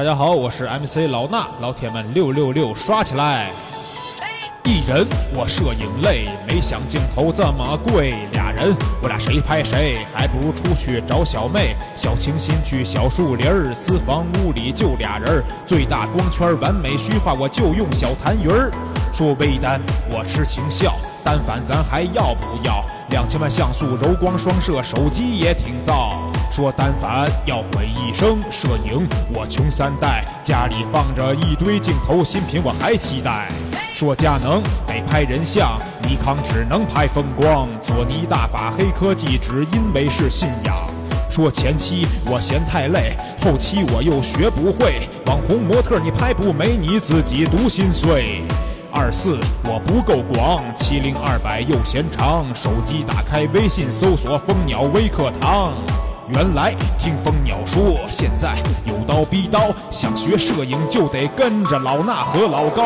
大家好，我是 MC 老衲，老铁们666刷起来！一人我摄影累，没想镜头这么贵。俩人我俩谁拍谁，还不如出去找小妹。小清新去小树林儿，私房屋里就俩人。最大光圈完美虚化，我就用小痰盂儿。说微单我吃情笑，单反咱还要不要？2000万像素柔光双摄，手机也挺造。说单反要毁一生，摄影我穷三代，家里放着一堆镜头，新品我还期待。说佳能得拍人像，尼康只能拍风光，索尼大把黑科技，只因为是信仰。说前期我嫌太累，后期我又学不会，网红模特你拍不美，你自己独心碎。24我不够广，70、200又嫌长，手机打开微信搜索蜂鸟微课堂。原来听蜂鸟说，现在有刀逼刀，想学摄影就得跟着老衲和老高。